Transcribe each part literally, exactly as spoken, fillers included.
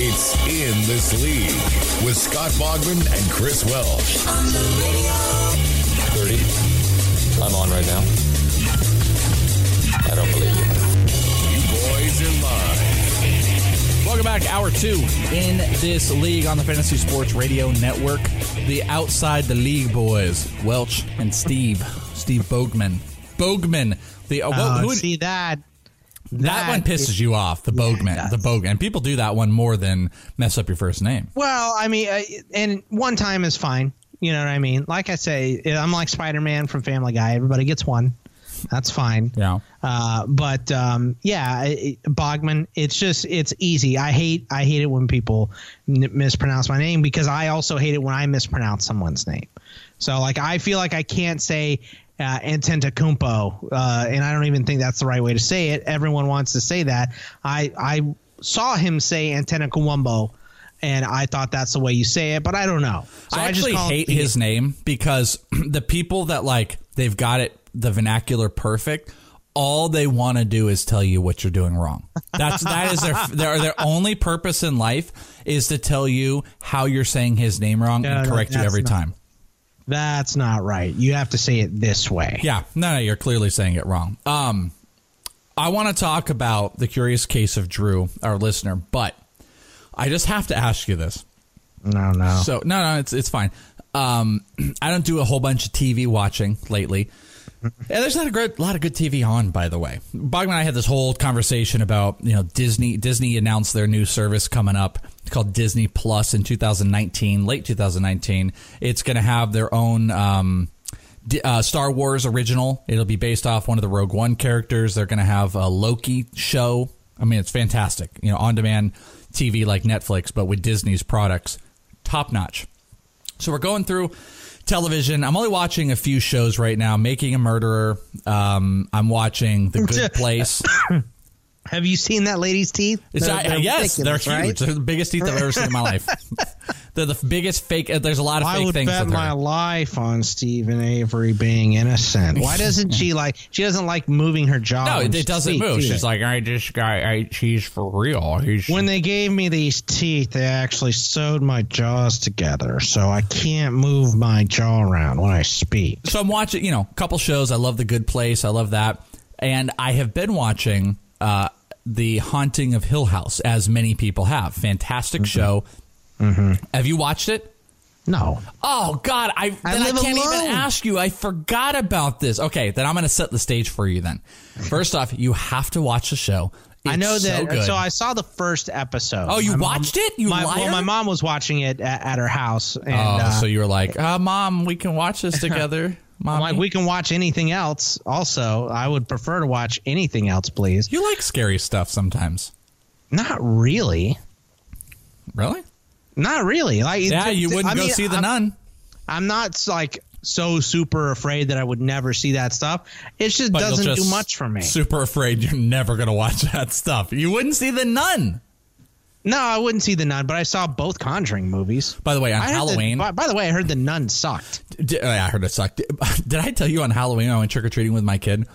It's In This League with Scott Bogman and Chris Welsh. On the radio. thirty. I'm on right now. I don't believe you. You boys in line. Welcome back. Hour two in this league on the Fantasy Sports Radio Network. The Outside the League boys, Welch and Steve. Steve Bogman. Bogman. The, oh, oh, who would, see that. That, that one pisses is, you off, the Bogman. Yeah, the Bogman. People do that one more than mess up your first name. Well, I mean, uh, and one time is fine. You know what I mean? Like I say, I'm like Spider-Man from Family Guy. Everybody gets one. That's fine. Yeah. Uh, but um, yeah, it, Bogman. It's just it's easy. I hate I hate it when people n- mispronounce my name, because I also hate it when I mispronounce someone's name. So like I feel like I can't say. Uh, Antetokounmpo, uh, and I don't even think that's the right way to say it. Everyone wants to say that. I I saw him say Antetokounmpo, and I thought that's the way you say it, but I don't know. So I, I actually just hate him. His name, because the people that like they've got it the vernacular perfect. All they want to do is tell you what you're doing wrong. That's that is their their their only purpose in life is to tell you how you're saying his name wrong no, and correct no, you every not. time. That's not right. You have to say it this way. Yeah. No, no, you're clearly saying it wrong. Um, I want to talk about the curious case of Drew, our listener, but I just have to ask you this. No, no. So, no, no, it's it's fine. Um, I don't do a whole bunch of T V watching lately. And there's not a great, lot of good T V on, by the way. Bogman and I had this whole conversation about, you know, Disney. Disney announced their new service coming up. It's called Disney Plus in two thousand nineteen, late two thousand nineteen. It's going to have their own um, uh, Star Wars original. It'll be based off one of the Rogue One characters. They're going to have a Loki show. I mean, it's fantastic. You know, on-demand T V like Netflix, but with Disney's products. Top-notch. So we're going through television. I'm only watching a few shows right now. Making a Murderer. Um, I'm watching The Good Place. Have you seen that lady's teeth? They're, I, they're yes, they're huge. Right? They're the biggest teeth I've ever seen in my life. They're the biggest fake. There's a lot of I fake things. I would bet my life on Stephen Avery being innocent. Why doesn't she like? She doesn't like moving her jaw. No, it doesn't speak, move. She's like, I just got. I, she's for real. She's, when they gave me these teeth, they actually sewed my jaws together, so I can't move my jaw around when I speak. So I'm watching, you know, a couple shows. I love The Good Place. I love that, and I have been watching. Uh, The Haunting of Hill House, as many people have. Fantastic mm-hmm. show. Mm-hmm. Have you watched it? No. Oh, God. I, I, then I can't alone. even ask you. I forgot about this. Okay, then I'm going to set the stage for you then. First off, you have to watch the show. It's I know that. So, good. so I saw the first episode. Oh, you my watched mom, it? You my, liar? Well, my mom was watching it at, at her house. And, oh, uh, so you were like, uh, Mom, we can watch this together. Mommy. I'm like, we can watch anything else. Also, I would prefer to watch anything else, please. You like scary stuff sometimes. Not really. Really? Not really. Like, yeah, th- you wouldn't I go mean, see The I'm, Nun. I'm not like so super afraid that I would never see that stuff. It just but doesn't just do much for me. Super afraid you're never going to watch that stuff. You wouldn't see The Nun. No, I wouldn't see The Nun, but I saw both Conjuring movies. By the way, on Halloween... The, by, by the way, I heard The Nun sucked. Did, oh yeah, I heard it sucked. Did, did I tell you on Halloween I went trick-or-treating with my kid?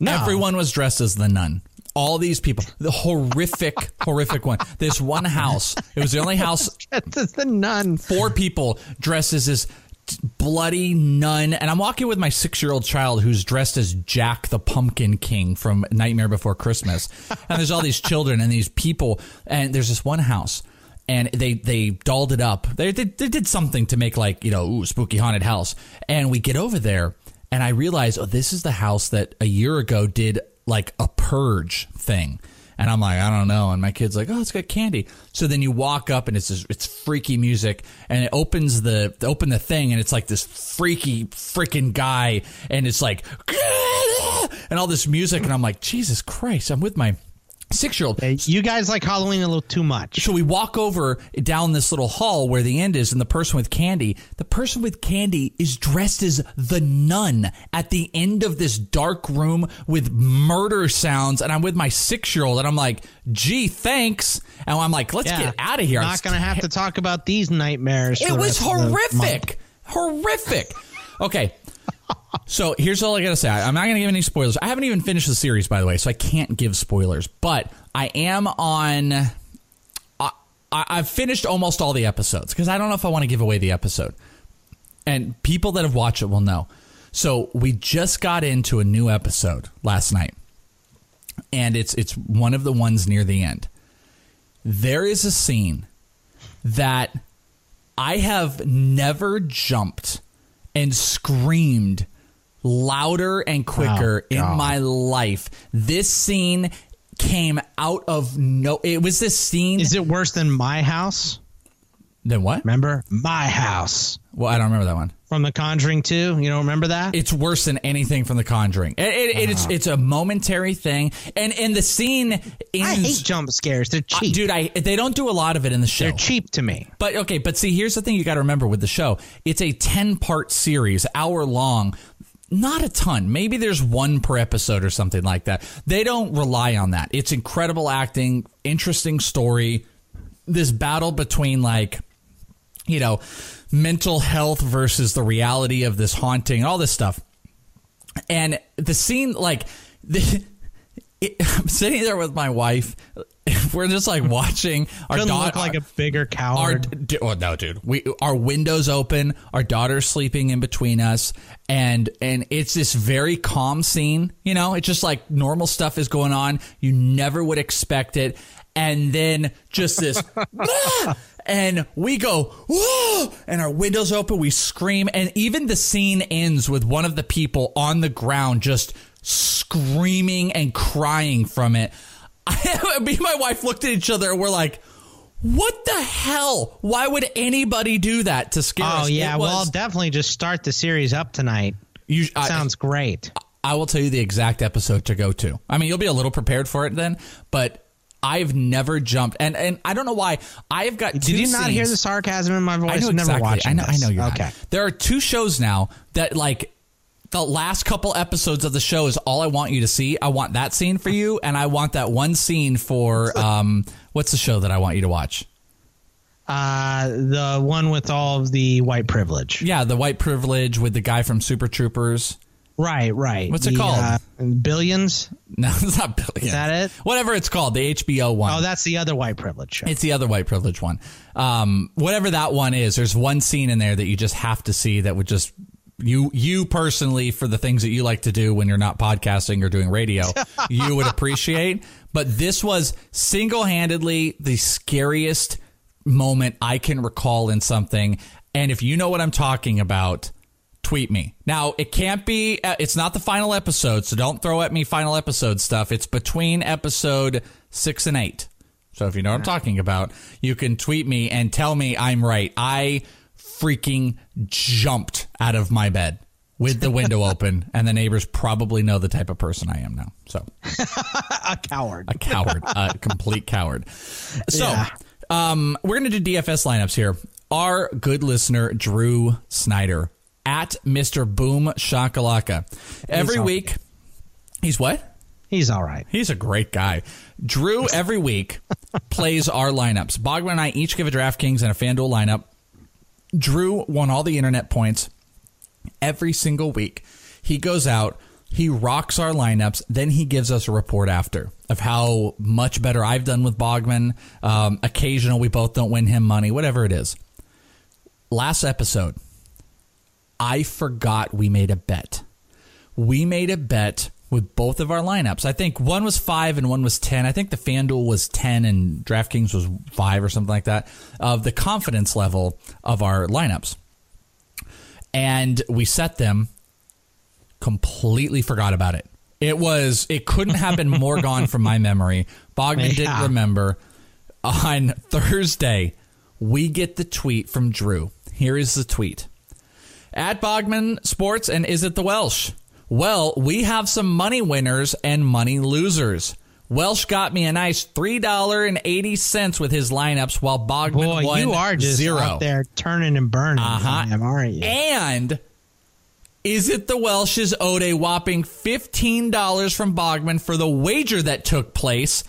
No. Everyone was dressed as The Nun. All these people. The horrific, horrific one. This one house. It was the only house... dressed as The Nun. Four people dressed as this bloody nun. And I'm walking with my six-year-old child who's dressed as Jack the Pumpkin King from Nightmare Before Christmas. And there's all these children and these people. And there's this one house. And they, they dolled it up. They, they, they did something to make like, you know, ooh, spooky haunted house. And we get over there. And I realize, oh, this is the house that a year ago did like a purge thing. And I'm like, I don't know. And my kid's like, oh, it's got candy. So then you walk up and it's this, it's freaky music, and it opens the open the thing, and it's like this freaky freaking guy, and it's like, and all this music, and I'm like, Jesus Christ, I'm with my six-year-old. You guys like Halloween a little too much. So we walk over down this little hall where the end is, and the person with candy, the person with candy is dressed as the nun at the end of this dark room with murder sounds, and I'm with my six-year-old, and I'm like, gee, thanks. And I'm like, let's yeah, get out of here. I'm not going to have to talk about these nightmares. It was horrific. Horrific. Okay. So here's all I got to say. I'm not going to give any spoilers. I haven't even finished the series, by the way, so I can't give spoilers. But I am on... I, I've finished almost all the episodes because I don't know if I want to give away the episode. And people that have watched it will know. So we just got into a new episode last night. And it's it's one of the ones near the end. There is a scene that I have never jumped and screamed louder and quicker oh, in my life. This scene came out of no... It was this scene... Is it worse than My House? Than what? Remember? My House. Well, I don't remember that one. From The Conjuring two? You don't remember that? It's worse than anything from The Conjuring. It, it, it, it's it's a momentary thing. And and the scene... Ends, I hate jump scares. They're cheap. Uh, dude, I they don't do a lot of it in the show. They're cheap to me. But okay, but see, here's the thing you got to remember with the show. It's a ten-part series, hour long. Not a ton. Maybe there's one per episode or something like that. They don't rely on that. It's incredible acting, interesting story, this battle between, like, you know, mental health versus the reality of this haunting, all this stuff. And the scene, like, the, it, I'm sitting there with my wife. We're just like watching our daughter look like our, a bigger coward. Our, oh no, dude! We our windows open, our daughter's sleeping in between us, and and it's this very calm scene. You know, it's just like normal stuff is going on. You never would expect it, and then just this, ah! And we go, whoa! And our windows open. We scream, and even the scene ends with one of the people on the ground just screaming and crying from it. I, me and my wife looked at each other and we're like, what the hell? Why would anybody do that to scare oh, us? Oh, yeah. Was, well, I'll definitely just start the series up tonight. You, I, Sounds great. I will tell you the exact episode to go to. I mean, you'll be a little prepared for it then, but I've never jumped. And and I don't know why. I've got Did two Did you not scenes. Hear the sarcasm in my voice? I know never exactly. watching I know, I know you're okay. Not. There are two shows now that, like, the last couple episodes of the show is all I want you to see. I want that scene for you, and I want that one scene for um, what's the show that I want you to watch? Uh, the one with all of the white privilege. Yeah, the white privilege with the guy from Super Troopers. Right, right. What's the, it called? Uh, Billions? No, it's not Billions. Is that it? Whatever it's called, the H B O one. Oh, that's the other white privilege show. It's the other white privilege one. Um, whatever that one is, there's one scene in there that you just have to see that would just... You you personally, for the things that you like to do when you're not podcasting or doing radio, you would appreciate. But this was single-handedly the scariest moment I can recall in something. And if you know what I'm talking about, tweet me. Now, it can't be... It's not the final episode, so don't throw at me final episode stuff. It's between episode six and eight. So if you know what I'm talking about, you can tweet me and tell me I'm right. I... freaking jumped out of my bed with the window open, and the neighbors probably know the type of person I am now. So a coward, a coward, a complete coward. So yeah. um, we're going to do D F S lineups here. Our good listener, Drew Snyder at Mister Boom Shakalaka. Every he's week. Right. He's what? He's all right. He's a great guy. Drew every week plays our lineups. Bogman and I each give a DraftKings and a FanDuel lineup. Drew won all the internet points every single week. He goes out, he rocks our lineups, then he gives us a report after of how much better I've done with Bogman. Um, occasional, we both don't win him money, whatever it is. Last episode, I forgot we made a bet. We made a bet with both of our lineups. I think one was five and one was ten. I think the FanDuel was ten and DraftKings was five or something like that, of the confidence level of our lineups. And we set them, completely forgot about it. It was, it couldn't have been more gone from my memory, Bogman yeah. didn't remember. On Thursday, we get the tweet from Drew. Here is the tweet. At Bogman Sports and Is It the Welsh? Well, we have some money winners and money losers. Welsh got me a nice three dollars and eighty cents with his lineups while Bogman Boy, won you are just zero. Out there turning and burning. Uh-huh. Him, aren't you? And Is It the Welsh's owed a whopping fifteen dollars from Bogman for the wager that took place.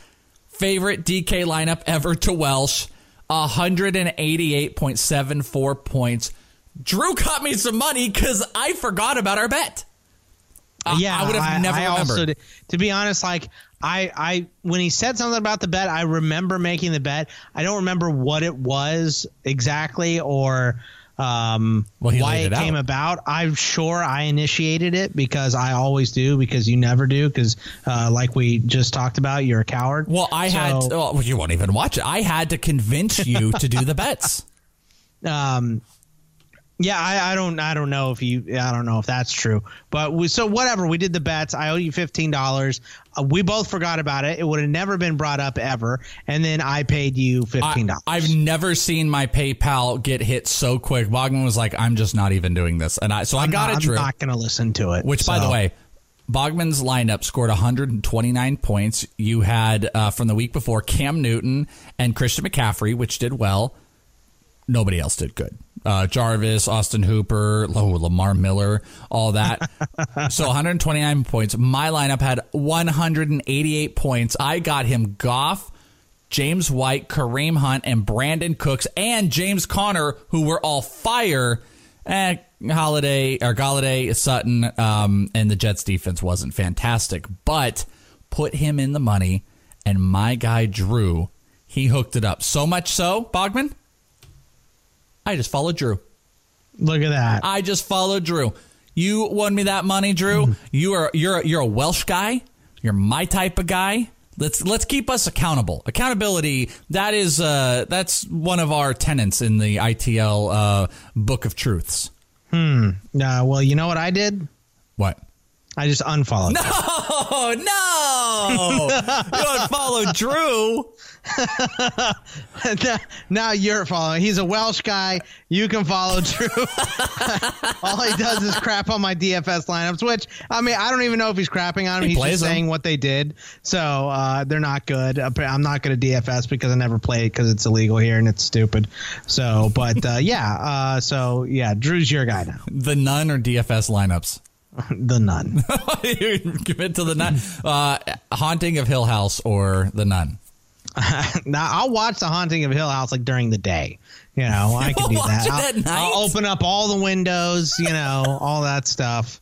Favorite D K lineup ever to Welsh, one hundred eighty-eight point seven four points. Drew got me some money because I forgot about our bet. Uh, yeah, I would have I, never I remembered. Also, to be honest, like I, I, when he said something about the bet, I remember making the bet. I don't remember what it was exactly or um, well, why it, it came about. I'm sure I initiated it because I always do, because you never do, because uh, like we just talked about, you're a coward. Well, I so, had to, well, you won't even watch it. I had to convince you to do the bets. Um. Yeah, I, I don't, I don't know if you, I don't know if that's true, but we, so whatever. We did the bets. I owe you fifteen dollars. Uh, we both forgot about it. It would have never been brought up ever. And then I paid you fifteen dollars. I've never seen my PayPal get hit so quick. Bogman was like, "I'm just not even doing this," and I so I'm I got not, it. Drew. I'm not going to listen to it. Which, so. by the way, Bogman's lineup scored one hundred twenty-nine points. You had uh, from the week before Cam Newton and Christian McCaffrey, which did well. Nobody else did good. Uh, Jarvis, Austin Hooper, oh, Lamar Miller, all that. So one hundred twenty-nine points. My lineup had one hundred eighty-eight points. I got him Goff, James White, Kareem Hunt, and Brandon Cooks, and James Conner, who were all fire. Eh, Holiday or Galladay, Sutton, um, and the Jets defense wasn't fantastic, but put him in the money, and my guy Drew, he hooked it up. So much so, Bogman, I just followed Drew. Look at that. I just followed Drew. You won me that money, Drew. Mm. You are you're you're a Welsh guy. You're my type of guy. Let's let's keep us accountable. Accountability, that is uh that's one of our tenets in the I T L uh, Book of Truths. Hmm. Uh, well, you know what I did? What? I just unfollowed. No, him. no, you unfollowed Drew. Now you're following. He's a Welsh guy. You can follow Drew. All he does is crap on my D F S lineups, which I mean, I don't even know if he's crapping on him. He he's just them. saying what they did. So uh, they're not good. I'm not going to D F S because I never played because it's illegal here and it's stupid. So, but uh, yeah. Uh, so yeah, Drew's your guy now. The Nun or D F S lineups. The Nun. Commit to The Nun. Uh, Haunting of Hill House or The Nun. Uh, now I'll watch The Haunting of Hill House like during the day. You know, I can do that. I'll, I'll open up all the windows. You know, all that stuff.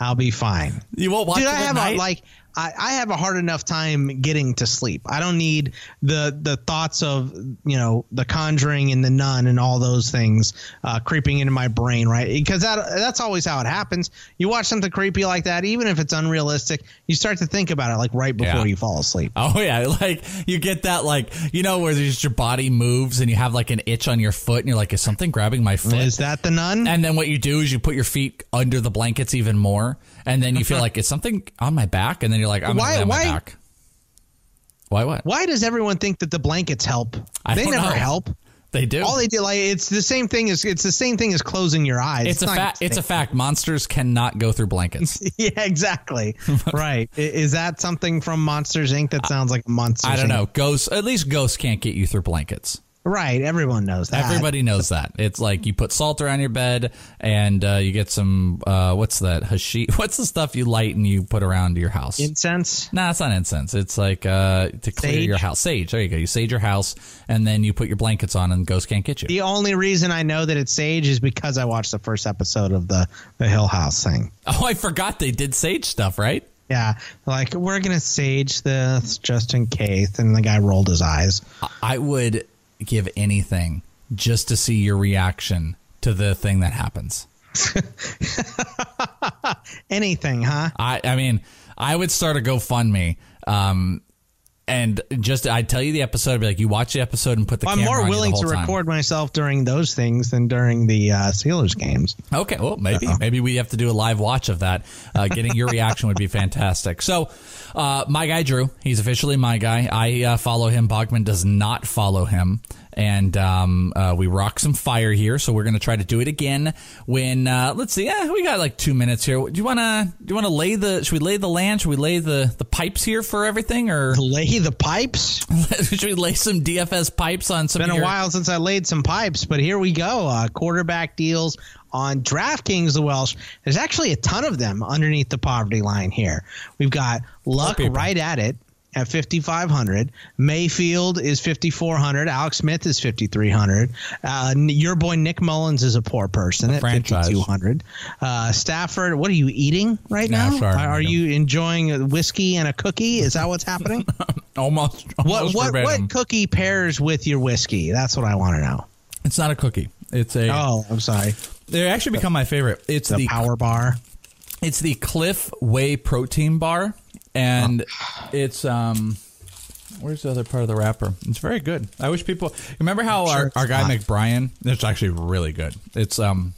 I'll be fine. You won't watch. Dude, it I have night? A, like I, I have a hard enough time getting to sleep. I don't need the the thoughts of you know The Conjuring and The Nun and all those things uh, creeping into my brain, right? Because that that's always how it happens. You watch something creepy like that, even if it's unrealistic, you start to think about it like right before yeah. you fall asleep. Oh yeah, like you get that like you know where there's your body moves and you have like an itch on your foot and you're like, is something grabbing my foot? Is that The Nun? And then what you do is you put your feet under the blankets even more, and then you feel like, is something on my back? And then you're like, I'm why, on why, my back. Why what? Why does everyone think that the blankets help? I they never know. help. They do. All they do, like it's the same thing as it's the same thing as closing your eyes. It's, it's a fact. It's a fact. Monsters cannot go through blankets. Yeah, exactly. Right. Is that something from Monsters Incorporated? That sounds like Monsters Incorporated. I don't Incorporated. know. Ghosts. At least ghosts can't get you through blankets. Right. Everyone knows that. Everybody knows that. It's like you put salt around your bed and uh, you get some, uh, what's that? Hashish. What's the stuff you light and you put around your house? Incense? No, nah, it's not incense. It's like uh, to clear sage. your house. Sage. There you go. You sage your house and then you put your blankets on and ghosts can't get you. The only reason I know that it's sage is because I watched the first episode of the, the Hill House thing. Oh, I forgot they did sage stuff, right? Yeah, like we're going to sage this just in case. And the guy rolled his eyes. I would... give anything just to see your reaction to the thing that happens. Anything, huh? I, I mean, I would start a GoFundMe um, And just, I tell you the episode, I'd be like, you watch the episode and put the well, camera on I'm more willing to time. record myself during those things than during the uh, Steelers games. Okay, well, maybe. Uh-oh. Maybe we have to do a live watch of that. Uh, getting your reaction would be fantastic. So, uh, my guy, Drew, he's officially my guy. I uh, follow him. Bogman does not follow him. And um, uh, we rock some fire here, so we're going to try to do it again. When uh, let's see, eh, we got like two minutes here. Do you want to? Do you want to lay the? Should we lay the land? Should we lay the, the pipes here for everything, or lay the pipes? Should we lay some D F S pipes on some? It's been a while since I laid some pipes, but here we go. Uh, quarterback deals on DraftKings, the Welsh. There's actually a ton of them underneath the poverty line here. We've got Luck right at it. At fifty-five hundred, Mayfield is fifty-four hundred, Alex Smith is fifty-three hundred, uh, your boy Nick Mullins is a poor person a at fifty-two hundred. Uh, Stafford, what are you eating right now? Sorry, are are you enjoying whiskey and a cookie? Is that what's happening? almost, almost. What what verbatim. What cookie pairs with your whiskey? That's what I want to know. It's not a cookie. It's a oh, I'm sorry. They actually become my favorite. It's the, the Power Bar. It's the Cliff Whey Protein Bar. And it's um, where's the other part of the wrapper? It's very good. I wish people remember how sure our, our guy not. McBrien. It's actually really good. It's um,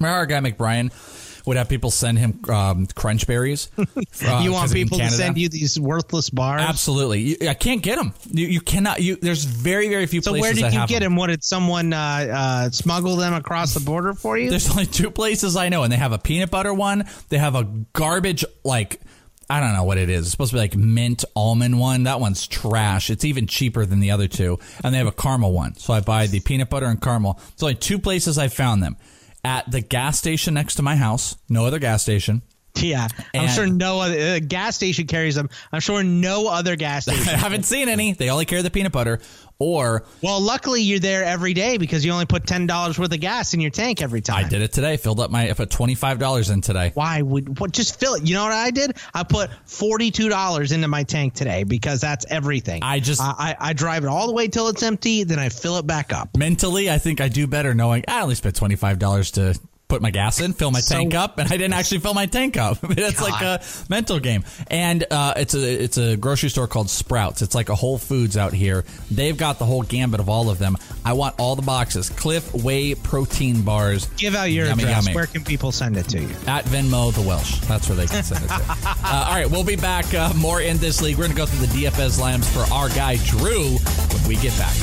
remember how our guy McBrien would have people send him um, crunch berries. Uh, you want people to send you these worthless bars? Absolutely. You, I can't get them. You, you cannot. You there's very very few. So places where did that you get them? What did someone uh, uh, smuggle them across the border for you? There's only two places I know, and they have a peanut butter one. They have a garbage like. I don't know what it is. It's supposed to be like mint almond one. That one's trash. It's even cheaper than the other two. And they have a caramel one. So I buy the peanut butter and caramel. It's only two places I found them. At the gas station next to my house. No other gas station. Yeah. And I'm sure no other uh, gas station carries them. I'm sure no other gas station. I haven't seen any. They only carry the peanut butter. Or well, luckily you're there every day because you only put ten dollars worth of gas in your tank every time. I did it today. Filled up my I put twenty five dollars in today. Why would what just fill it? You know what I did? I put forty two dollars into my tank today because that's everything. I just I, I, I drive it all the way till it's empty, then I fill it back up. Mentally, I think I do better knowing I only spent twenty five dollars to put my gas in, fill my so, tank up, and I didn't actually fill my tank up. It's God. Like a mental game. And uh, it's a it's a grocery store called Sprouts. It's like a Whole Foods out here. They've got the whole gambit of all of them. I want all the boxes. Cliff Whey Protein Bars. Give out your yummy, address. Yummy. Where can people send it to you? At Venmo the Welsh. That's where they can send it to. uh, all right, we'll be back uh, more in this league. We're going to go through the D F S lines for our guy, Drew, when we get back.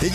Did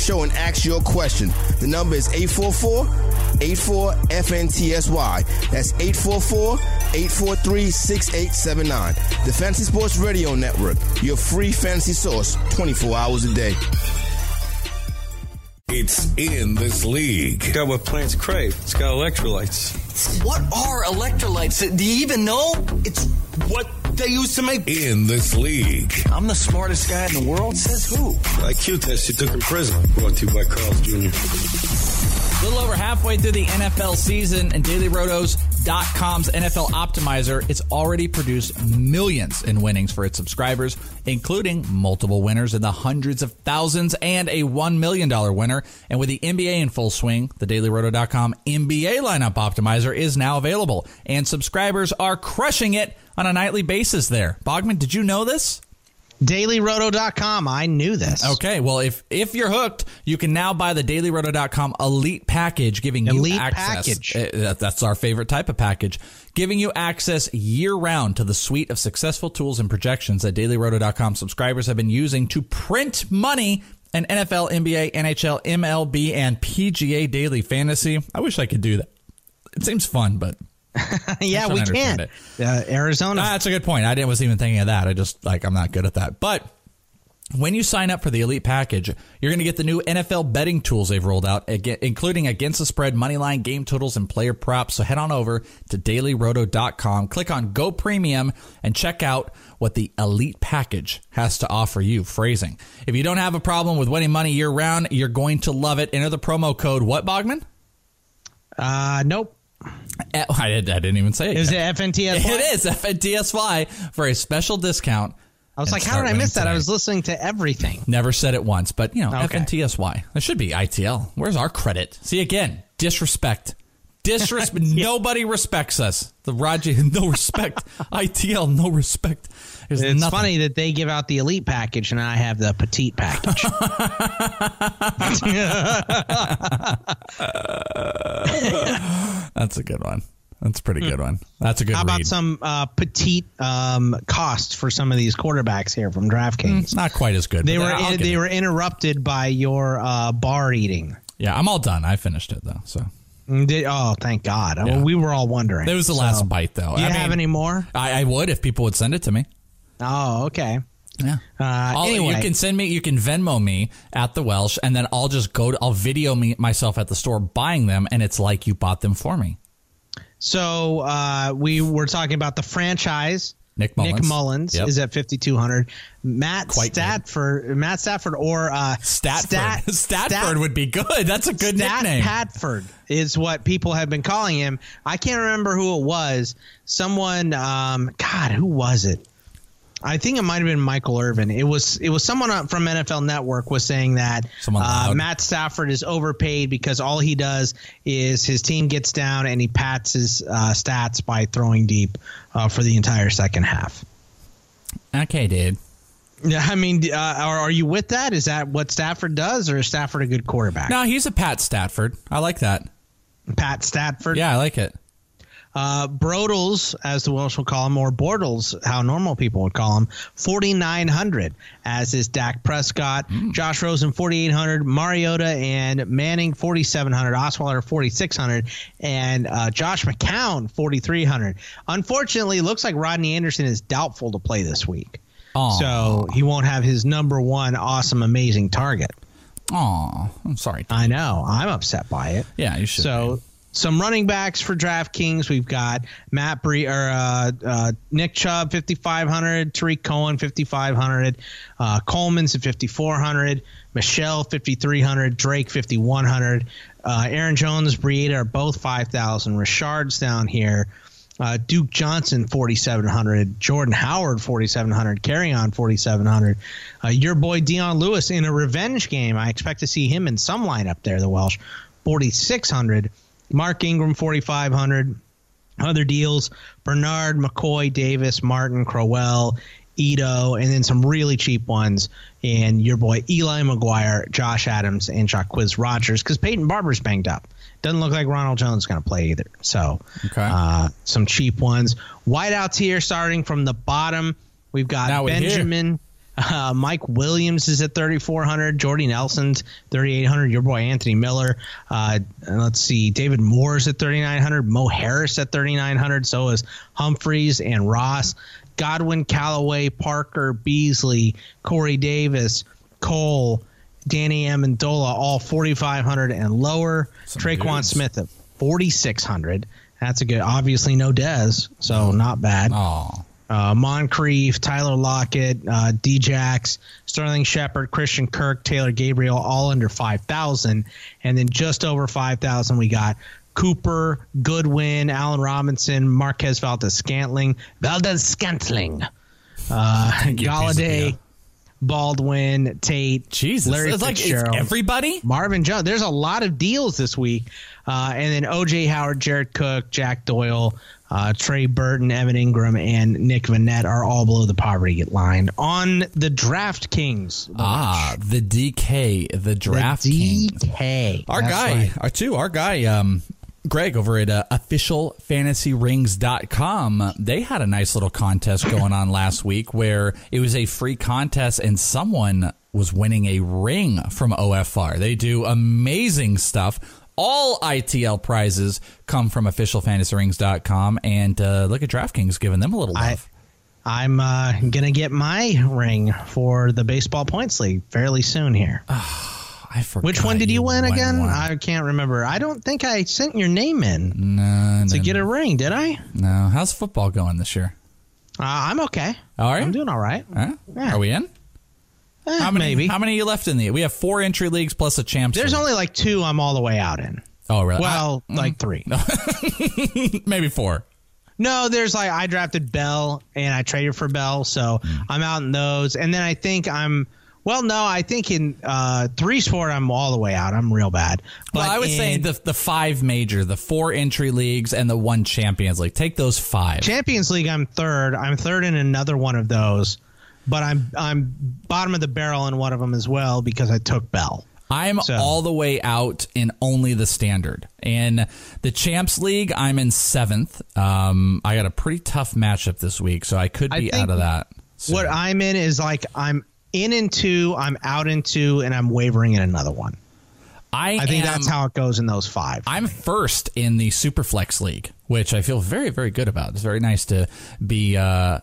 show and ask your question. The number is eight four four, eight four, F N T S Y. That's eight four four, eight four three, six eight seven nine. The Fantasy Sports Radio Network, your free fantasy source twenty-four hours a day. It's in this league. It's got what plants crave. It's got electrolytes. What are electrolytes? Do you even know? It's what they used to make. In this league. I'm the smartest guy in the world, says who? The I Q test you took in prison. Brought to you by Carl's Junior A little over halfway through the N F L season, and Daily Rotos dot com's N F L Optimizer, it's already produced millions in winnings for its subscribers, including multiple winners in the hundreds of thousands and a one million dollars winner. And with the N B A in full swing, the Daily Roto dot com N B A lineup optimizer is now available, and subscribers are crushing it on a nightly basis there. Bogman, did you know this? Daily Roto dot com. I knew this. Okay. Well, if if you're hooked, you can now buy the Daily Roto dot com Elite Package, giving Elite you access. Package. Uh, that's our favorite type of package. Giving you access year-round to the suite of successful tools and projections that Daily Roto dot com subscribers have been using to print money in N F L, N B A, N H L, M L B, and P G A Daily Fantasy. I wish I could do that. It seems fun, but yeah, we can't. Uh, Arizona. Ah, that's a good point. I didn't was even thinking of that. I just like I'm not good at that. But when you sign up for the Elite Package, you're going to get the new N F L betting tools they've rolled out, including against the spread, money line, game totals, and player props. So head on over to Daily Roto dot com, click on Go Premium, and check out what the Elite Package has to offer you. Phrasing. If you don't have a problem with winning money year-round, you're going to love it. Enter the promo code what, Bogman? Uh, nope. I didn't even say it. Is yet. It F N T S Y? It is F N T S Y for a special discount. I was like, how did I miss that? Tonight. I was listening to everything. Never said it once, but, you know, okay. F N T S Y. It should be I T L. Where's our credit? See, again, disrespect. Disrespect. yeah. Nobody respects us. The Raji, no respect. I T L, no respect. There's it's nothing. Funny that they give out the Elite Package and I have the Petite Package. That's a good one. That's a pretty good one. That's a good read. How about read. some uh, petite um, cost for some of these quarterbacks here from DraftKings? Mm, not quite as good. They were in, they it. were interrupted by your uh, bar eating. Yeah, I'm all done. I finished it, though. So. Did, oh, thank God. Yeah. I mean, we were all wondering. It was the so. last bite, though. Do you I have mean, any more? I, I would if people would send it to me. Oh, okay. Yeah. Uh, I'll, anyway. You can send me, you can Venmo me at the Welsh, and then I'll just go to, I'll video me myself at the store buying them, and it's like you bought them for me. So uh, we were talking about the franchise. Nick Mullins, Nick Mullins yep. is at fifty-two hundred. Matt Quite Stafford, good. Matt Stafford or uh, Statford. Stat, Statford Stat, would be good. That's a good Stat nickname. Patford is what people have been calling him. I can't remember who it was. Someone, um, God, who was it? I think it might have been Michael Irvin. It was it was someone from N F L Network was saying that uh, Matt Stafford is overpaid because all he does is his team gets down and he pats his uh, stats by throwing deep uh, for the entire second half. Okay, dude. Yeah, I mean, uh, are, are you with that? Is that what Stafford does, or is Stafford a good quarterback? No, he's a Pat Stafford. I like that. Pat Stafford? Yeah, I like it. Uh, Brodels, as the Welsh will call him, or Bortles, how normal people would call him, forty-nine hundred, as is Dak Prescott, mm. Josh Rosen, forty-eight hundred, Mariota and Manning, forty-seven hundred, Osweiler, forty-six hundred, and uh, Josh McCown, forty-three hundred. Unfortunately, it looks like Rodney Anderson is doubtful to play this week. Aww. So he won't have his number one awesome, amazing target. Aw, I'm sorry. I know. I'm upset by it. Yeah, you should. So. Be. Some running backs for DraftKings. We've got Matt Bre- or uh, uh, Nick Chubb, fifty-five hundred. Tariq Cohen, fifty-five hundred. Uh, Coleman's at fifty-four hundred. Michelle, fifty-three hundred. Drake, fifty-one hundred. Uh, Aaron Jones, Breida are both five thousand. Richard's down here. Uh, Duke Johnson, forty-seven hundred. Jordan Howard, forty-seven hundred. Carrion, forty-seven hundred. Uh, your boy Dion Lewis in a revenge game. I expect to see him in some lineup there, the Welsh, forty-six hundred. Mark Ingram, forty-five hundred. Other deals, Bernard, McCoy, Davis, Martin, Crowell, Ito, and then some really cheap ones. And your boy Eli McGuire, Josh Adams, and Jacquizz Rodgers, because Peyton Barber's banged up. Doesn't look like Ronald Jones is going to play either. So okay. uh, some cheap ones. Wideouts here starting from the bottom. We've got now Benjamin. Uh, Mike Williams is at thirty-four hundred. Jordy Nelson's thirty-eight hundred. Your boy Anthony Miller. Uh, let's see. David Moore's at thirty-nine hundred. Mo Harris at thirty-nine hundred. So is Humphreys and Ross. Godwin, Callaway, Parker, Beasley, Corey Davis, Cole, Danny Amendola, all forty-five hundred and lower. Some Traquan dudes. Smith at forty-six hundred. That's a good. Obviously no Dez, so not bad. Aww. Uh, Moncrief, Tyler Lockett, uh, D-Jax, Sterling Shepard, Christian Kirk, Taylor Gabriel, all under five thousand. And then just over five thousand, we got Cooper, Goodwin, Allen Robinson, Marquez Valdes-Scantling, Valdes-Scantling, uh, Galladay, Baldwin, Tate, Jesus, Larry it's Fitzgerald, like it's everybody, Marvin Jones. There's a lot of deals this week. Uh, and then O J Howard, Jared Cook, Jack Doyle, Uh, Trey Burton, Evan Ingram, and Nick Vannett are all below the poverty line on the DraftKings. Ah, the D K, the DraftKings. D K. Our That's guy, right. our two, our guy, um, Greg over at uh, Official Fantasy Rings dot com. They had a nice little contest going on last week where it was a free contest and someone was winning a ring from O F R. They do amazing stuff. all I T L prizes come from Official Fantasy Rings dot com, and uh, look at DraftKings giving them a little love. I- I'm uh, going to get my ring for the Baseball Points League fairly soon here. Oh, I forgot. Which one did you, you win again? One. I can't remember. I don't think I sent your name in no, to no, get no. a ring, did I? No. How's football going this year? Uh, I'm okay. All right. I'm doing all right. Huh? Yeah. Are we in? Eh, how many, maybe. How many are you left in the? We have four entry leagues plus a champs. There's league. Only like two I'm all the way out in. Oh, really? Well, I, like mm. three. Maybe four. No, there's like I drafted Bell and I traded for Bell, so I'm out in those. And then I think I'm – well, no, I think in uh, three sport I'm all the way out. I'm real bad. But well, I would in, say the the five major, the four entry leagues and the one Champions League. Take those five. Champions League, I'm third. I'm third in another one of those, but I'm I'm bottom of the barrel in one of them as well because I took Bell. I'm so. all the way out in only the standard. In the Champs League, I'm in seventh. Um, I got a pretty tough matchup this week, so I could be I out of that. So. What I'm in is like I'm in in two, I'm out in two, and I'm wavering in another one. I, I think am, that's how it goes in those five. I'm first in the Superflex League, which I feel very, very good about. It's very nice to be uh,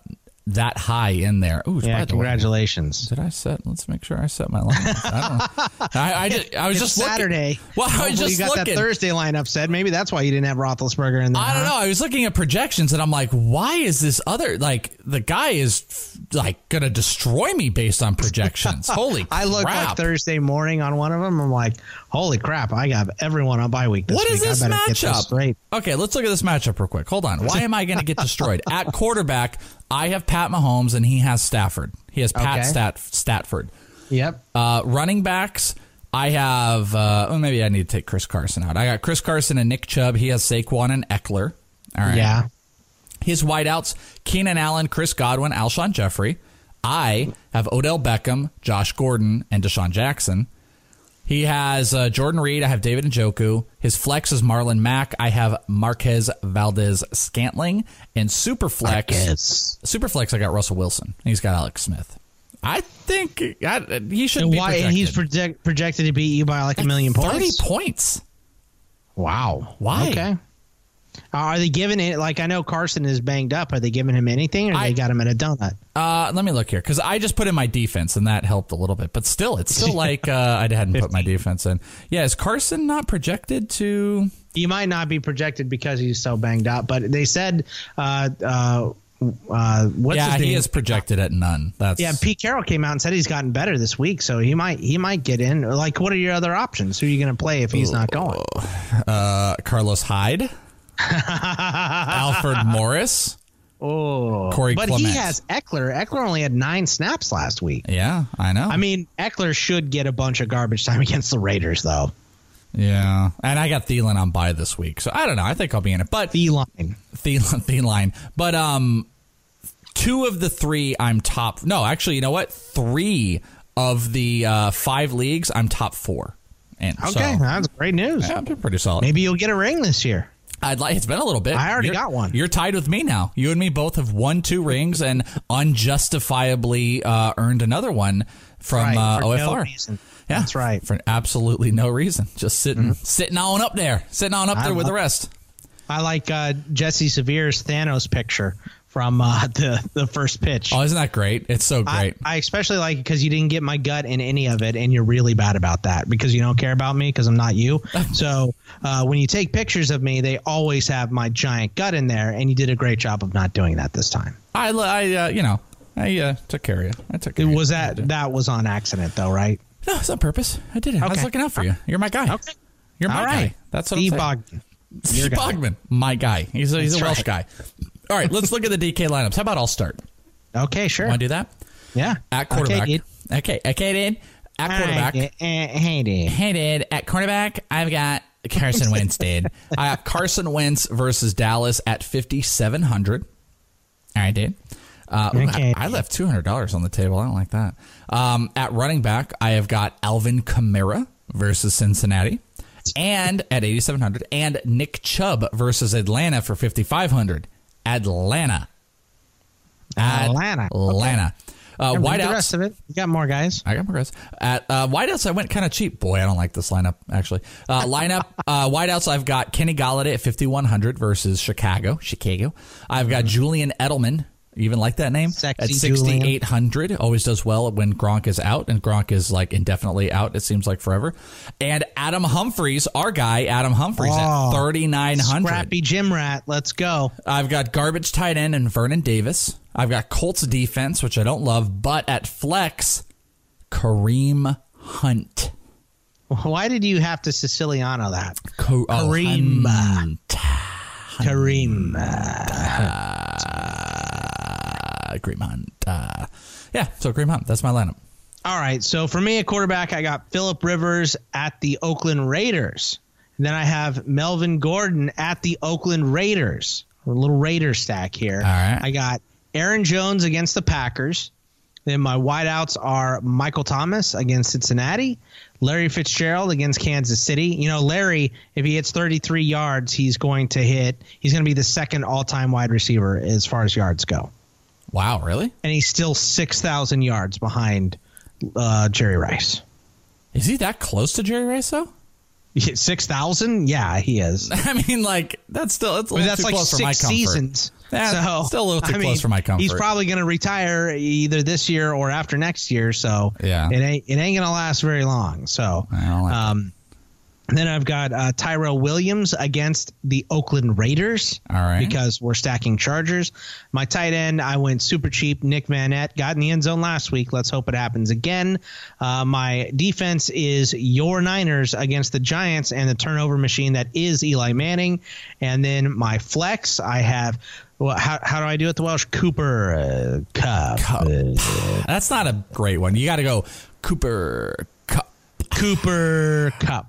that high in there. Ooh, yeah, congratulations. Way, did I set? Let's make sure I set my lineup. I don't know. I, I, did, I was it's just Saturday. Looking. Well, I was just you got looking. That Thursday lineup set. Maybe that's why you didn't have Roethlisberger in there. I don't huh? know. I was looking at projections and I'm like, why is this other like the guy is like gonna destroy me based on projections? Holy crap. I looked like Thursday morning on one of them. I'm like, holy crap! I got everyone on bye week. This what week. Is this I matchup? Get this straight. Okay, let's look at this matchup real quick. Hold on. Why am I gonna get destroyed at quarterback? I have Pat Mahomes, and he has Stafford. He has Pat okay. Stat- Statford. Yep. Uh, running backs, I have uh, – oh, maybe I need to take Chris Carson out. I got Chris Carson and Nick Chubb. He has Saquon and Eckler. All right. Yeah. His wideouts, Keenan Allen, Chris Godwin, Alshon Jeffrey. I have Odell Beckham, Josh Gordon, and Deshaun Jackson. He has uh, Jordan Reed. I have David Njoku. His flex is Marlon Mack. I have Marquez Valdes-Scantling. And Superflex, Superflex, I got Russell Wilson. And he's got Alex Smith. I think I, he should be why, projected. He's project, projected to beat you by like, like a million points? thirty points. Wow. Why? Okay. Uh, are they giving it, like, I know Carson is banged up. Are they giving him anything, or I, they got him at a donut? Uh, let me look here, because I just put in my defense, and that helped a little bit. But still, it's still like uh, I hadn't fifteen. Put my defense in. Yeah, is Carson not projected to? He might not be projected because he's so banged up, but they said uh, uh, uh, what's yeah, his name? He is projected at none. That's yeah, Pete Carroll came out and said he's gotten better this week, so he might he might get in. Like, what are your other options? Who are you going to play if he's not going? Uh, Carlos Hyde. Alfred Morris. Oh, Corey but Clement. He has Eckler. Eckler only had nine snaps last week. Yeah, I know. I mean, Eckler should get a bunch of garbage time against the Raiders, though. Yeah, and I got Thielen on bye this week, so I don't know. I think I'll be in it. But Thielen, Thielen, Thielen. But um, two of the three, I'm top. No, actually, you know what? Three of the uh, five leagues, I'm top four. And okay, so, that's great news. Yeah, I'm pretty solid. Maybe you'll get a ring this year. I'd like. It's been a little bit. I already you're, got one. You're tied with me now. You and me both have won two rings and unjustifiably uh, earned another one from right, uh, for O F R. No reason. Yeah, that's right. For absolutely no reason. Just sitting, mm-hmm. sitting on up there, sitting on up I there love, with the rest. I like uh, Jesse Severe's Thanos picture from uh, the the first pitch. Oh, isn't that great? It's so great. I, I especially like it because you didn't get my gut in any of it, and you're really bad about that because you don't care about me because I'm not you. So uh, when you take pictures of me, they always have my giant gut in there, and you did a great job of not doing that this time. I, I uh, you know, I uh, took care of you. I took care of you. Was that that was on accident though, right? No, it's on purpose. I did it. Okay. I was looking out for you. You're my guy. Okay. You're my All right. guy. That's what Steve I'm saying. Steve Bogman, my guy. He's a, he's a Welsh right. guy. All right, let's look at the D K lineups. How about I'll start? Okay, sure. Want to do that? Yeah. At quarterback. Okay, dude. Okay, okay, dude. At quarterback. Right, uh, hey, dude. Hey, dude. At quarterback, I've got Carson Wentz, dude. I have Carson Wentz versus Dallas at fifty-seven hundred. All right, dude. Uh, okay. I, I left two hundred dollars on the table. I don't like that. Um, at running back, I have got Alvin Kamara versus Cincinnati. And at eighty-seven hundred. And Nick Chubb versus Atlanta for fifty-five hundred. Atlanta. Atlanta. Atlanta. Okay. Uh, Whiteouts. The rest of it. You got more guys. I got more guys. At uh, Whiteouts, I went kind of cheap. Boy, I don't like this lineup, actually. Uh, lineup, uh, Whiteouts, I've got Kenny Golladay at fifty-one hundred versus Chicago. Chicago. I've got mm-hmm. Julian Edelman. You even like that name? Sexy at sixty-eight hundred. Always does well when Gronk is out, and Gronk is like indefinitely out. It seems like forever. And Adam Humphries, our guy, Adam Humphries oh, at thirty-nine hundred. Scrappy gym rat. Let's go. I've got garbage tight end and Vernon Davis. I've got Colts defense, which I don't love, but at flex, Kareem Hunt. Why did you have to Siciliano that? Co- Kareem. Oh, Hunt. Hunt. Kareem. Hunt. Kareem Hunt. Uh, yeah, so Kareem Hunt. That's my lineup. All right. So for me, at quarterback, I got Phillip Rivers at the Oakland Raiders. And then I have Melvin Gordon at the Oakland Raiders. A little Raider stack here. All right. I got Aaron Jones against the Packers. Then my wideouts are Michael Thomas against Cincinnati, Larry Fitzgerald against Kansas City. You know, Larry, if he hits thirty-three yards, he's going to hit. He's going to be the second all-time wide receiver as far as yards go. Wow, really? And he's still six thousand yards behind uh, Jerry Rice. Is he that close to Jerry Rice, though? six thousand? Yeah, he is. I mean, like, that's still it's a little that's too like close for my comfort. That's like six seasons. So, still a little too I close mean, for my comfort. He's probably going to retire either this year or after next year, so yeah. it ain't, it ain't going to last very long. So, I don't like um, and then I've got uh, Tyrell Williams against the Oakland Raiders. All right. Because we're stacking Chargers. My tight end, I went super cheap. Nick Manette got in the end zone last week. Let's hope it happens again. Uh, my defense is your Niners against the Giants and the turnover machine that is Eli Manning. And then my flex, I have – Well, how how do I do it? The Welsh Cooper uh, Cup. Cup. That's not a great one. You got to go Cooper Cup. Cooper Cup.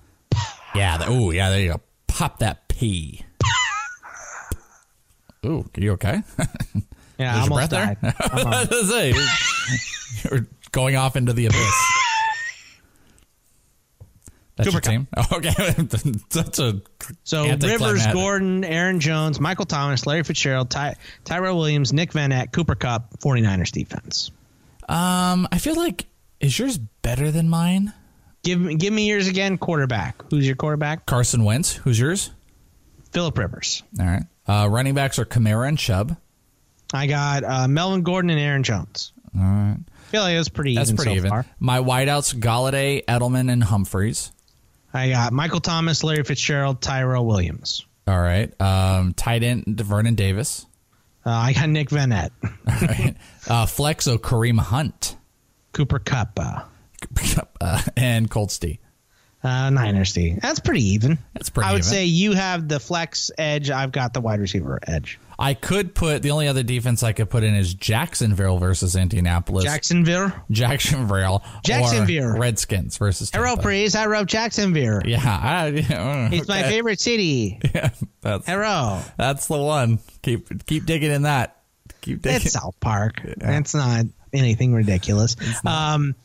Yeah. Oh, yeah. There you go. Pop that P. Ooh, are you okay? Yeah, I almost died. You're going off into the abyss. That's Cooper your team? Oh, okay. That's a so Rivers, Gordon, Aaron Jones, Michael Thomas, Larry Fitzgerald, Ty- Tyrell Williams, Nick Vanette, Cooper Cup, forty-niners defense. Um, I feel like is yours better than mine? Give me, give me yours again. Quarterback. Who's your quarterback? Carson Wentz. Who's yours? Phillip Rivers. All right. Uh, running backs are Kamara and Chubb. I got uh, Melvin Gordon and Aaron Jones. All right. I feel like it was pretty That's even pretty so even. Far. My wideouts, Golladay, Edelman, and Humphreys. I got Michael Thomas, Larry Fitzgerald, Tyrell Williams. All right. Um, tight end, Vernon Davis. Uh, I got Nick Vanette. All right. Uh, Flexo, Kareem Hunt. Cooper Cup. Uh, and Colts D. Uh, Niners D. That's pretty even. That's pretty. I would even. say you have the flex edge. I've got the wide receiver edge. I could put the only other defense I could put in is Jacksonville versus Indianapolis. Jacksonville. Jacksonville. Jacksonville. Redskins versus Tampa. Hello, please. I wrote Jacksonville. Yeah. I, yeah it's okay. My favorite city. Yeah, that's, Hello. That's the one. Keep keep digging in that. Keep digging. It's South Park. Yeah. That's not anything ridiculous. Um.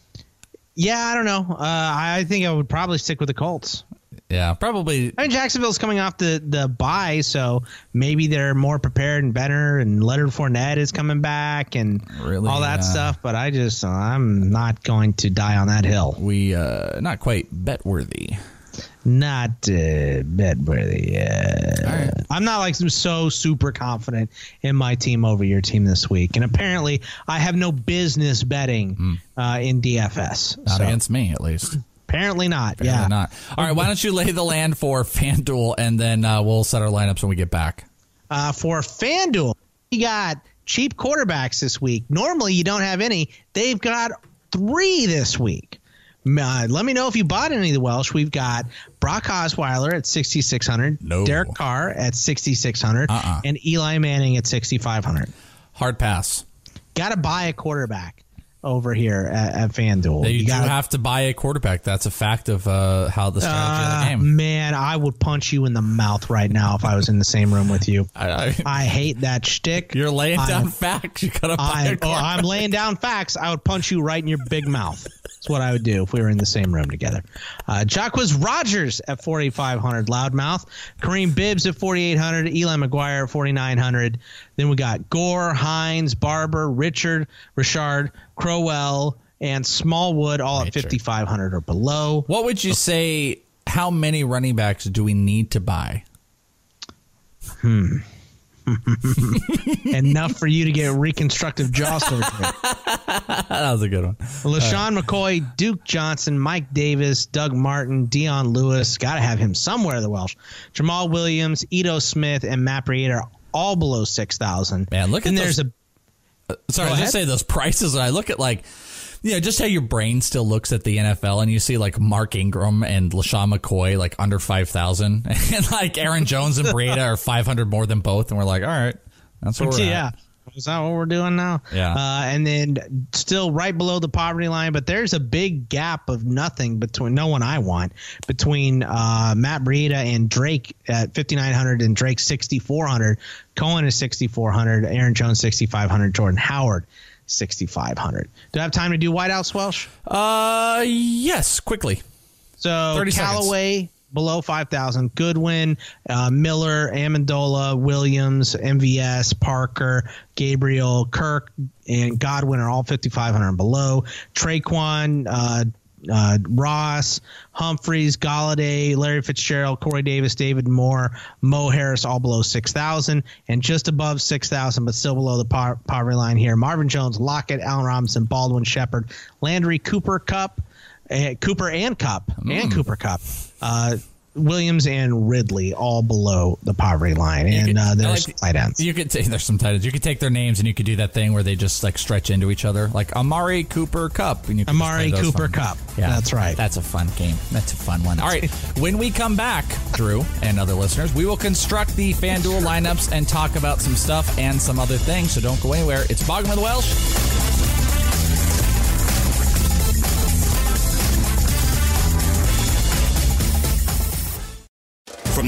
Yeah, I don't know. Uh, I think I would probably stick with the Colts. Yeah, probably. I mean, Jacksonville's coming off the, the bye, so maybe they're more prepared and better, and Leonard Fournette is coming back and really, all that uh, stuff, but I just, I'm not going to die on that hill. We, uh, not quite bet-worthy. Not uh, bet-worthy. Uh, all right. I'm not, like, so super confident in my team over your team this week, and apparently I have no business betting mm. uh, in D F S. Not so. Against me, at least. Apparently not. Apparently yeah. not. All right. Why don't you lay the land for FanDuel, and then uh, we'll set our lineups when we get back. Uh, for FanDuel, we got cheap quarterbacks this week. Normally, you don't have any. They've got three this week. Uh, let me know if you bought any of the Welsh. We've got Brock Osweiler at sixty-six hundred, no. Derek Carr at sixty-six hundred, uh-uh. and Eli Manning at sixty-five hundred. Hard pass. Got to buy a quarterback. Over here at, at FanDuel. You, you gotta, do have to buy a quarterback. That's a fact of uh, how the strategy uh, of the game. Man, I would punch you in the mouth right now if I was in the same room with you. I, I, I hate that shtick. You're laying I'm, down facts. You gotta buy I, a quarterback. I'm laying down facts. I would punch you right in your big mouth. It's what I would do if we were in the same room together. Uh, Jacquez Rogers at forty-five hundred, Loudmouth. Kareem Bibbs at forty-eight hundred, Eli McGuire at forty-nine hundred. Then we got Gore, Hines, Barber, Richard, Richard, Crowell, and Smallwood all Richard. at fifty-five hundred or below. What would you say, how many running backs do we need to buy? Hmm. Enough for you to get reconstructive jaw surgery. That was a good one. LaShawn uh, McCoy, Duke Johnson, Mike Davis, Doug Martin, Deion Lewis. Got to have him somewhere, the Welsh. Jamal Williams, Ito Smith, and Matt Breida are all below six thousand. Man, look and at there's those. A, uh, sorry, I just say those prices. And I look at like, you know, just how your brain still looks at the N F L, and you see like Mark Ingram and LaShawn McCoy like under five thousand, and like Aaron Jones and Breida are five hundred more than both, and we're like, all right, that's what we're yeah. at. Is that what we're doing now? Yeah. Uh, and then still right below the poverty line, but there's a big gap of nothing between no one I want between uh, Matt Breida and Drake at fifty-nine hundred and Drake sixty-four hundred. Cohen is sixty-four hundred. Aaron Jones sixty-five hundred. Jordan Howard sixty-five hundred. Do I have time to do wideouts, Welsh? Uh, yes, quickly. So Callaway seconds. Below five thousand. Goodwin, uh, Miller, Amendola, Williams, M V S, Parker, Gabriel, Kirk, and Godwin are all fifty-five hundred and below. Traquan, uh, uh, Ross, Humphreys, Galladay, Larry Fitzgerald, Corey Davis, David Moore, Mo Harris, all below six thousand and just above six thousand, but still below the po- poverty line here. Marvin Jones, Lockett, Allen Robinson, Baldwin, Shepard, Landry, Cooper Cup, uh, Cooper and Cup, mm. and Cooper Cup, uh, Williams and Ridley, all below the poverty line. You and could, uh, there's like, tight ends. You could t- there's some tight ends. You could take their names and you could do that thing where they just like stretch into each other, like Amari Cooper Cup. And you Amari Cooper Cup. Yeah, that's right. That's a fun game. That's a fun one. All right. When we come back, Drew and other listeners, we will construct the FanDuel lineups and talk about some stuff and some other things. So don't go anywhere. It's Bogman with the Welsh. From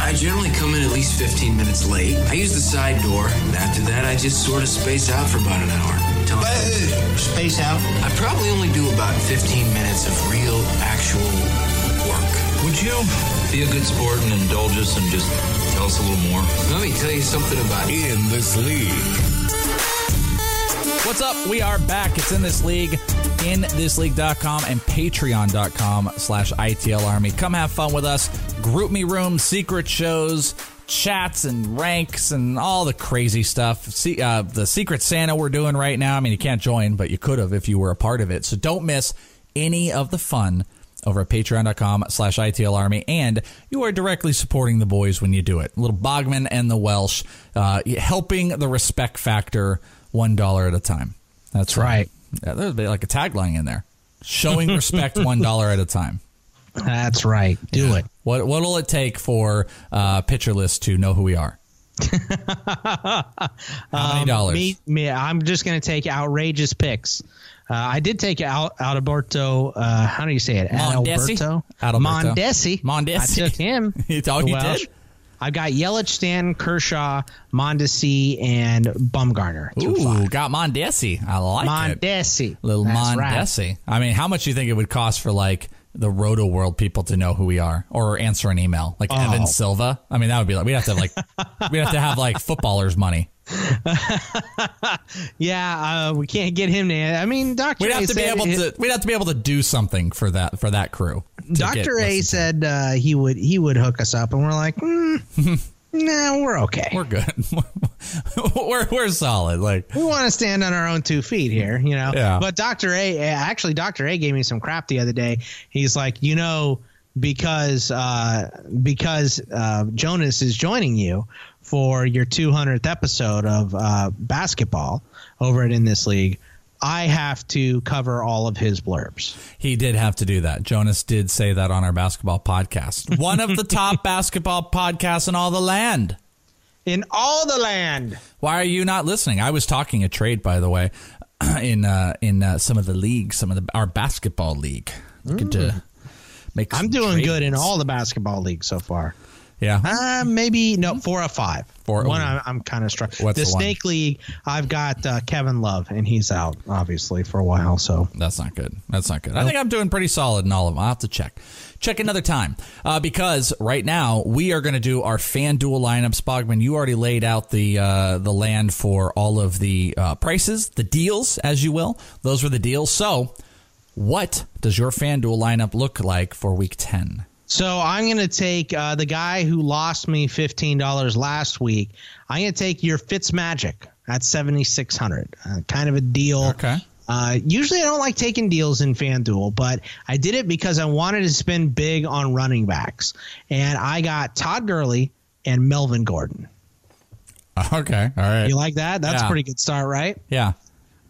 I generally come in at least fifteen minutes late. I use the side door, and after that, I just sort of space out for about an hour. Tell hey, space out? I probably only do about fifteen minutes of real, actual work. Would you be a good sport and indulge us and just tell us a little more? Let me tell you something about In This League. What's up? We are back. It's In This League, in this league dot com and patreon dot com slash I T L Army. Come have fun with us. Group me rooms, secret shows, chats and ranks and all the crazy stuff. See, uh, the Secret Santa we're doing right now. I mean, you can't join, but you could have if you were a part of it. So don't miss any of the fun over at patreon dot com slash I T L Army, and you are directly supporting the boys when you do it. Little Bogman and the Welsh, uh, helping the respect factor One dollar at a time. That's right. right. Yeah, there's like a tagline in there, showing respect one dollar at a time. That's right. Do yeah. it. What What'll it take for uh, Pitcherless to know who we are? How many um, dollars? Me, me, I'm just going to take outrageous picks. Uh, I did take out Adalberto. Uh, how do you say it? Mondesi? Adalberto. Adalberto. Mondesi. Mondesi. I took him. It's all you Welsh. Did. I've got Yelich, Stanton, Kershaw, Mondesi, and Bumgarner. Ooh, five. Got Mondesi. I like Mondesi. It. Mondesi. Little That's Mondesi. Right. I mean, how much do you think it would cost for, like, the Roto World people to know who we are or answer an email? Like oh. Evan Silva? I mean, that would be like, we'd have to have, like, we'd have to have, like, footballers' money. yeah, uh, we can't get him to. I mean, Doctor We'd have A to be able to. We'd have to be able to do something for that for that crew. Doctor A said uh, he would he would hook us up, and we're like, mm, no, nah, we're okay, we're good, we're we're solid. Like we want to stand on our own two feet here, you know. Yeah. But Doctor A actually, Doctor A gave me some crap the other day. He's like, you know, because uh, because uh, Jonas is joining you for your two hundredth episode of uh, basketball over at In This League, I have to cover all of his blurbs. He did have to do that. Jonas did say that on our basketball podcast. One of the top basketball podcasts in all the land. In all the land. Why are you not listening? I was talking a trade, by the way, in uh, in uh, some of the leagues, some of the, our basketball league. Looking to make I'm doing trades. Good in all the basketball leagues so far. Yeah, uh, maybe no four or five. Four, one, I'm, I'm kind of struck. The, the snake league, I've got uh, Kevin Love, and he's out obviously for a while. So that's not good. That's not good. I think I'm doing pretty solid in all of them. I'll have to check, check another time uh, because right now we are going to do our FanDuel lineups. Bogman, you already laid out the uh, the land for all of the uh, prices, the deals, as you will. Those were the deals. So, what does your FanDuel lineup look like for Week ten? So I'm going to take uh, the guy who lost me fifteen dollars last week. I'm going to take your Fitzmagic at seventy-six hundred dollars. Uh, kind of a deal. Okay. Uh, usually I don't like taking deals in FanDuel, but I did it because I wanted to spend big on running backs. And I got Todd Gurley and Melvin Gordon. Okay. All right. You like that? That's yeah. a pretty good start, right? Yeah.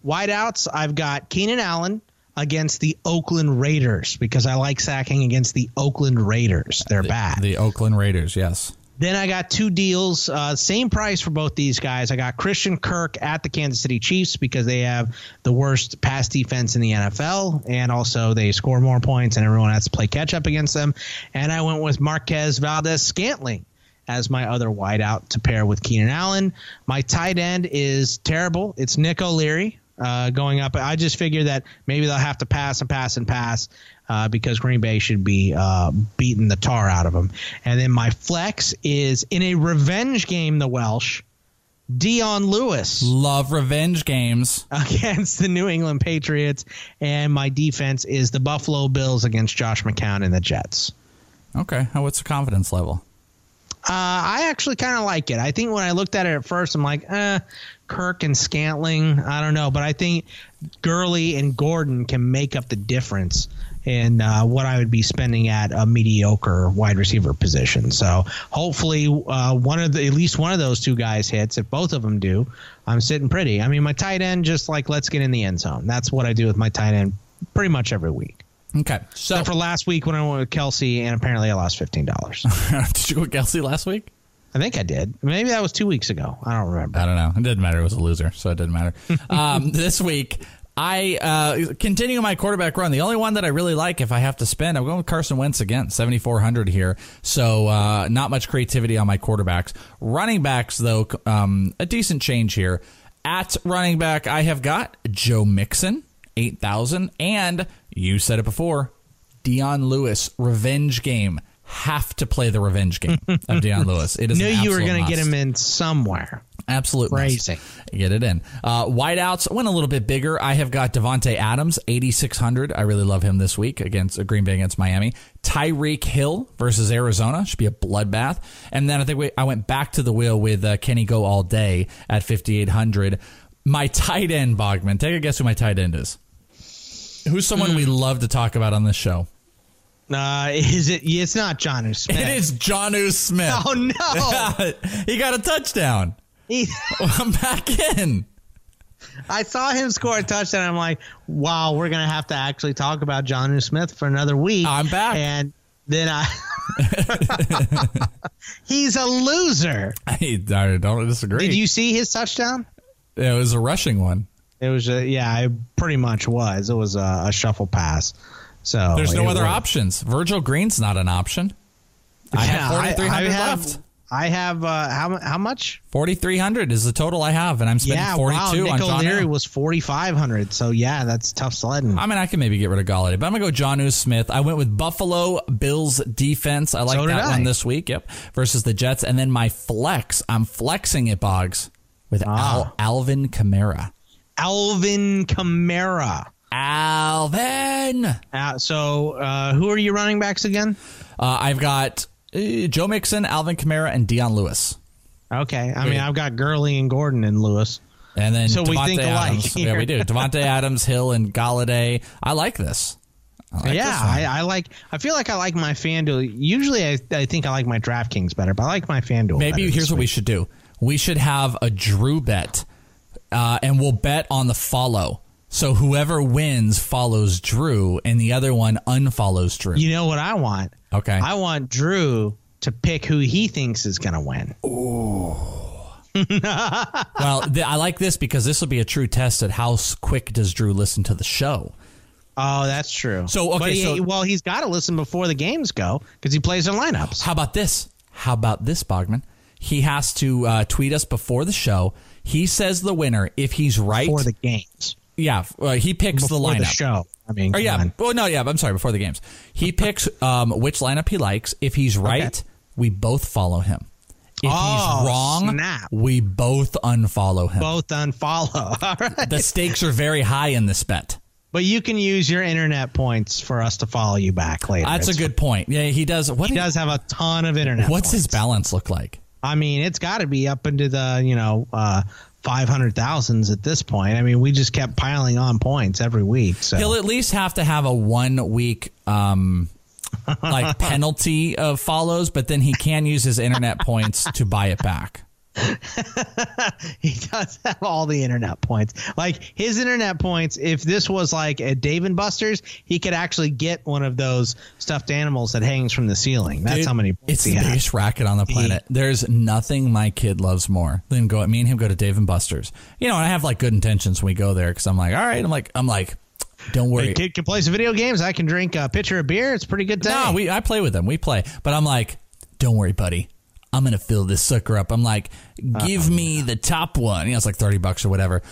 Wideouts, I've got Keenan Allen against the Oakland Raiders, because I like sacking against the Oakland Raiders. They're the, bad. The Oakland Raiders, yes. Then I got two deals, uh, same price for both these guys. I got Christian Kirk at the Kansas City Chiefs because they have the worst pass defense in the N F L, and also they score more points, and everyone has to play catch-up against them. And I went with Marquez Valdes-Scantling as my other wideout to pair with Keenan Allen. My tight end is terrible. It's Nick O'Leary. Uh, going up, I just figure that maybe they'll have to pass and pass and pass uh, because Green Bay should be uh, beating the tar out of them. And then my flex is in a revenge game, the Welsh, Dion Lewis. Love revenge games. Against the New England Patriots. And my defense is the Buffalo Bills against Josh McCown and the Jets. Okay. What's the confidence level? Uh, I actually kind of like it. I think when I looked at it at first, I'm like, eh, Kirk and Scantling, I don't know. But I think Gurley and Gordon can make up the difference in uh, what I would be spending at a mediocre wide receiver position. So hopefully uh, one of the, at least one of those two guys hits. If both of them do, I'm sitting pretty. I mean, my tight end, just like, let's get in the end zone. That's what I do with my tight end pretty much every week. Okay, so except for last week when I went with Kelsey, and apparently I lost fifteen dollars. Did you go with Kelsey last week? I think I did. Maybe that was two weeks ago. I don't remember. I don't know. It didn't matter. It was a loser, so it didn't matter. um, this week, I uh, continue my quarterback run. The only one that I really like, if I have to spend, I'm going with Carson Wentz again, seventy four hundred here. So uh, not much creativity on my quarterbacks. Running backs, though, um, a decent change here. At running back, I have got Joe Mixon, eight thousand, and you said it before, Dion Lewis, revenge game. Have to play the revenge game of Dion Lewis. It is. Knew you were going to get him in somewhere. Absolute crazy. Must. Get it in. Uh, wideouts went a little bit bigger. I have got Devontae Adams, eighty-six hundred. I really love him this week against uh, Green Bay against Miami. Tyreek Hill versus Arizona. Should be a bloodbath. And then I think we, I went back to the wheel with uh, Kenny Go All Day at fifty-eight hundred. My tight end, Bogman. Take a guess who my tight end is. Who's someone we love to talk about on this show? Uh, is it? It's not Jonnu Smith. It is Jonnu Smith. Oh, no. He got a touchdown. He- I'm back in. I saw him score a touchdown. I'm like, wow, we're going to have to actually talk about Jonnu Smith for another week. I'm back. And then I... He's a loser. I, I don't disagree. Did you see his touchdown? It was a rushing one. It was, a, yeah, it pretty much was. It was a, a shuffle pass. So there's no other was. options. Virgil Green's not an option. I yeah, have forty-three hundred left. I have uh, how how much? forty-three hundred is the total I have, and I'm spending yeah, forty-two wow. on John. Nick O'Leary was forty-five hundred. So yeah, that's tough sledding. I mean, I can maybe get rid of Galladay, but I'm gonna go Jonnu Smith. I went with Buffalo Bills defense. I like so that I. one this week. Yep, versus the Jets, and then my flex. I'm flexing it, Boggs, with ah. Al- Alvin Kamara. Alvin Kamara. Alvin. Uh, so uh, who are you running backs again? Uh, I've got uh, Joe Mixon, Alvin Kamara, and Dion Lewis. Okay. I mean, yeah. I've got Gurley and Gordon and Lewis. And then so Devontae we think alike. Adams. Yeah, we do. Devontae Adams, Hill, and Galladay. I like this. I like yeah, I, I like. I feel like I like my FanDuel. Usually I, I think I like my DraftKings better, but I like my FanDuel. Maybe here's what we should do. We should have a Drew bet. Uh, and we'll bet on the follow. So whoever wins follows Drew, and the other one unfollows Drew. You know what I want? Okay. I want Drew to pick who he thinks is going to win. Ooh. Well, th- I like this because this will be a true test at how quick does Drew listen to the show. Oh, that's true. So okay, but he, so, well, he's got to listen before the games go because he plays in lineups. How about this? How about this, Bogman? He has to uh, tweet us before the show. He says the winner if he's right before the games. Yeah, uh, he picks before the lineup. The show. I mean, or, yeah. Well, no, yeah. I'm sorry. Before the games, he picks um, which lineup he likes. If he's right, okay. we both follow him. If oh, he's wrong, snap. we both unfollow him. Both unfollow. All right. The stakes are very high in this bet. But you can use your internet points for us to follow you back later. That's it's a good point. Yeah, he does. What he does he, have a ton of internet. What's points. His balance look like? I mean, it's got to be up into the you know uh, five hundred thousands at this point. I mean, we just kept piling on points every week. So he'll at least have to have a one week. Um, like penalty of follows, but then he can use his internet points to buy it back. He does have all the internet points. Like his internet points, if this was like a Dave and Buster's, he could actually get one of those stuffed animals that hangs from the ceiling. That's Dude, how many points it's he the has. Biggest racket on the planet. There's nothing my kid loves more than go me and him go to Dave and Buster's. You know, and I have like good intentions when we go there because I'm like, all right, I'm like, I'm like. Don't worry. The kid can play some video games. I can drink a pitcher of beer. It's a pretty good time. No, we, I play with them. We play. But I'm like, don't worry, buddy. I'm going to fill this sucker up. I'm like, give uh-oh. me the top one. You know, it's like thirty bucks or whatever.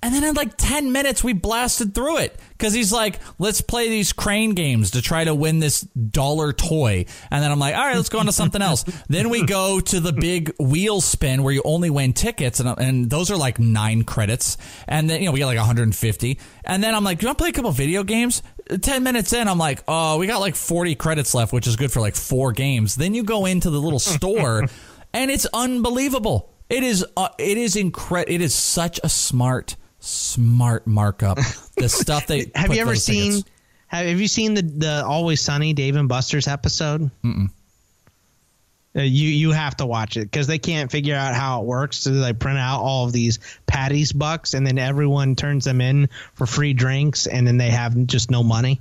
And then in like ten minutes, we blasted through it. Because he's like, let's play these crane games to try to win this dollar toy. And then I'm like, all right, let's go on to something else. Then we go to the big wheel spin where you only win tickets. And, and those are like nine credits. And then, you know, we got like one hundred fifty. And then I'm like, do you want to play a couple video games? Ten minutes in, I'm like, oh, we got like forty credits left, which is good for like four games. Then you go into the little store and it's unbelievable. It is uh, it is incredible. It is such a smart Smart markup. The stuff they have you ever seen? Tickets. Have Have you seen the the Always Sunny Dave and Buster's episode? Mm-mm. Uh, you you have to watch it because they can't figure out how it works. So they print out all of these Patties bucks, and then everyone turns them in for free drinks, and then they have just no money.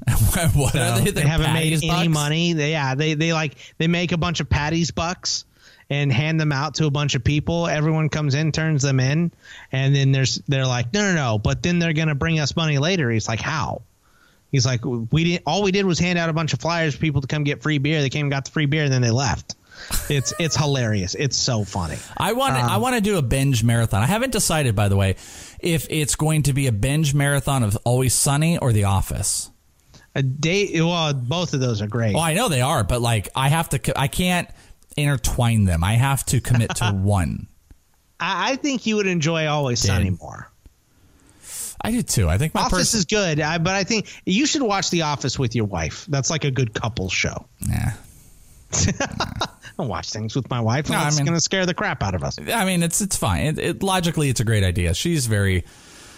What so are they? They haven't Patties made bucks? Any money. They, yeah, they they like they make a bunch of Patties bucks and hand them out to a bunch of people. Everyone comes in, turns them in, and then there's they're like, no, no, no. But then they're going to bring us money later. He's like, how? He's like, we didn't. All we did was hand out a bunch of flyers for people to come get free beer. They came and got the free beer, and then they left. It's it's hilarious. It's so funny. I want um, I want to do a binge marathon. I haven't decided, by the way, if it's going to be a binge marathon of Always Sunny or The Office. A day. Well, both of those are great. Oh, I know they are, but like I have to. I can't intertwine them. I have to commit to one. I think you would enjoy Always Did. Sunny more. I do too. I think my Office person- is good, I, but I think you should watch The Office with your wife. That's like a good couple show. Yeah. I watch things with my wife. No, it's I mean, going to scare the crap out of us. I mean, it's it's fine. It, it logically, it's a great idea. She's very,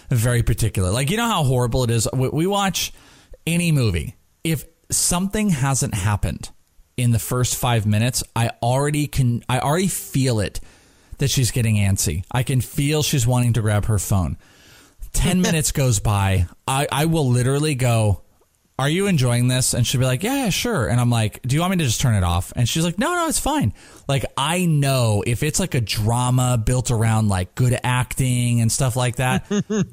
very particular. Like you know how horrible it is. We, we watch any movie if something hasn't happened in the first five minutes, I already can. I already feel it that she's getting antsy. I can feel she's wanting to grab her phone. Ten minutes goes by. I, I will literally go, are you enjoying this? And she'll be like, yeah, sure. And I'm like, do you want me to just turn it off? And she's like, no, no, it's fine. Like, I know if it's like a drama built around like good acting and stuff like that,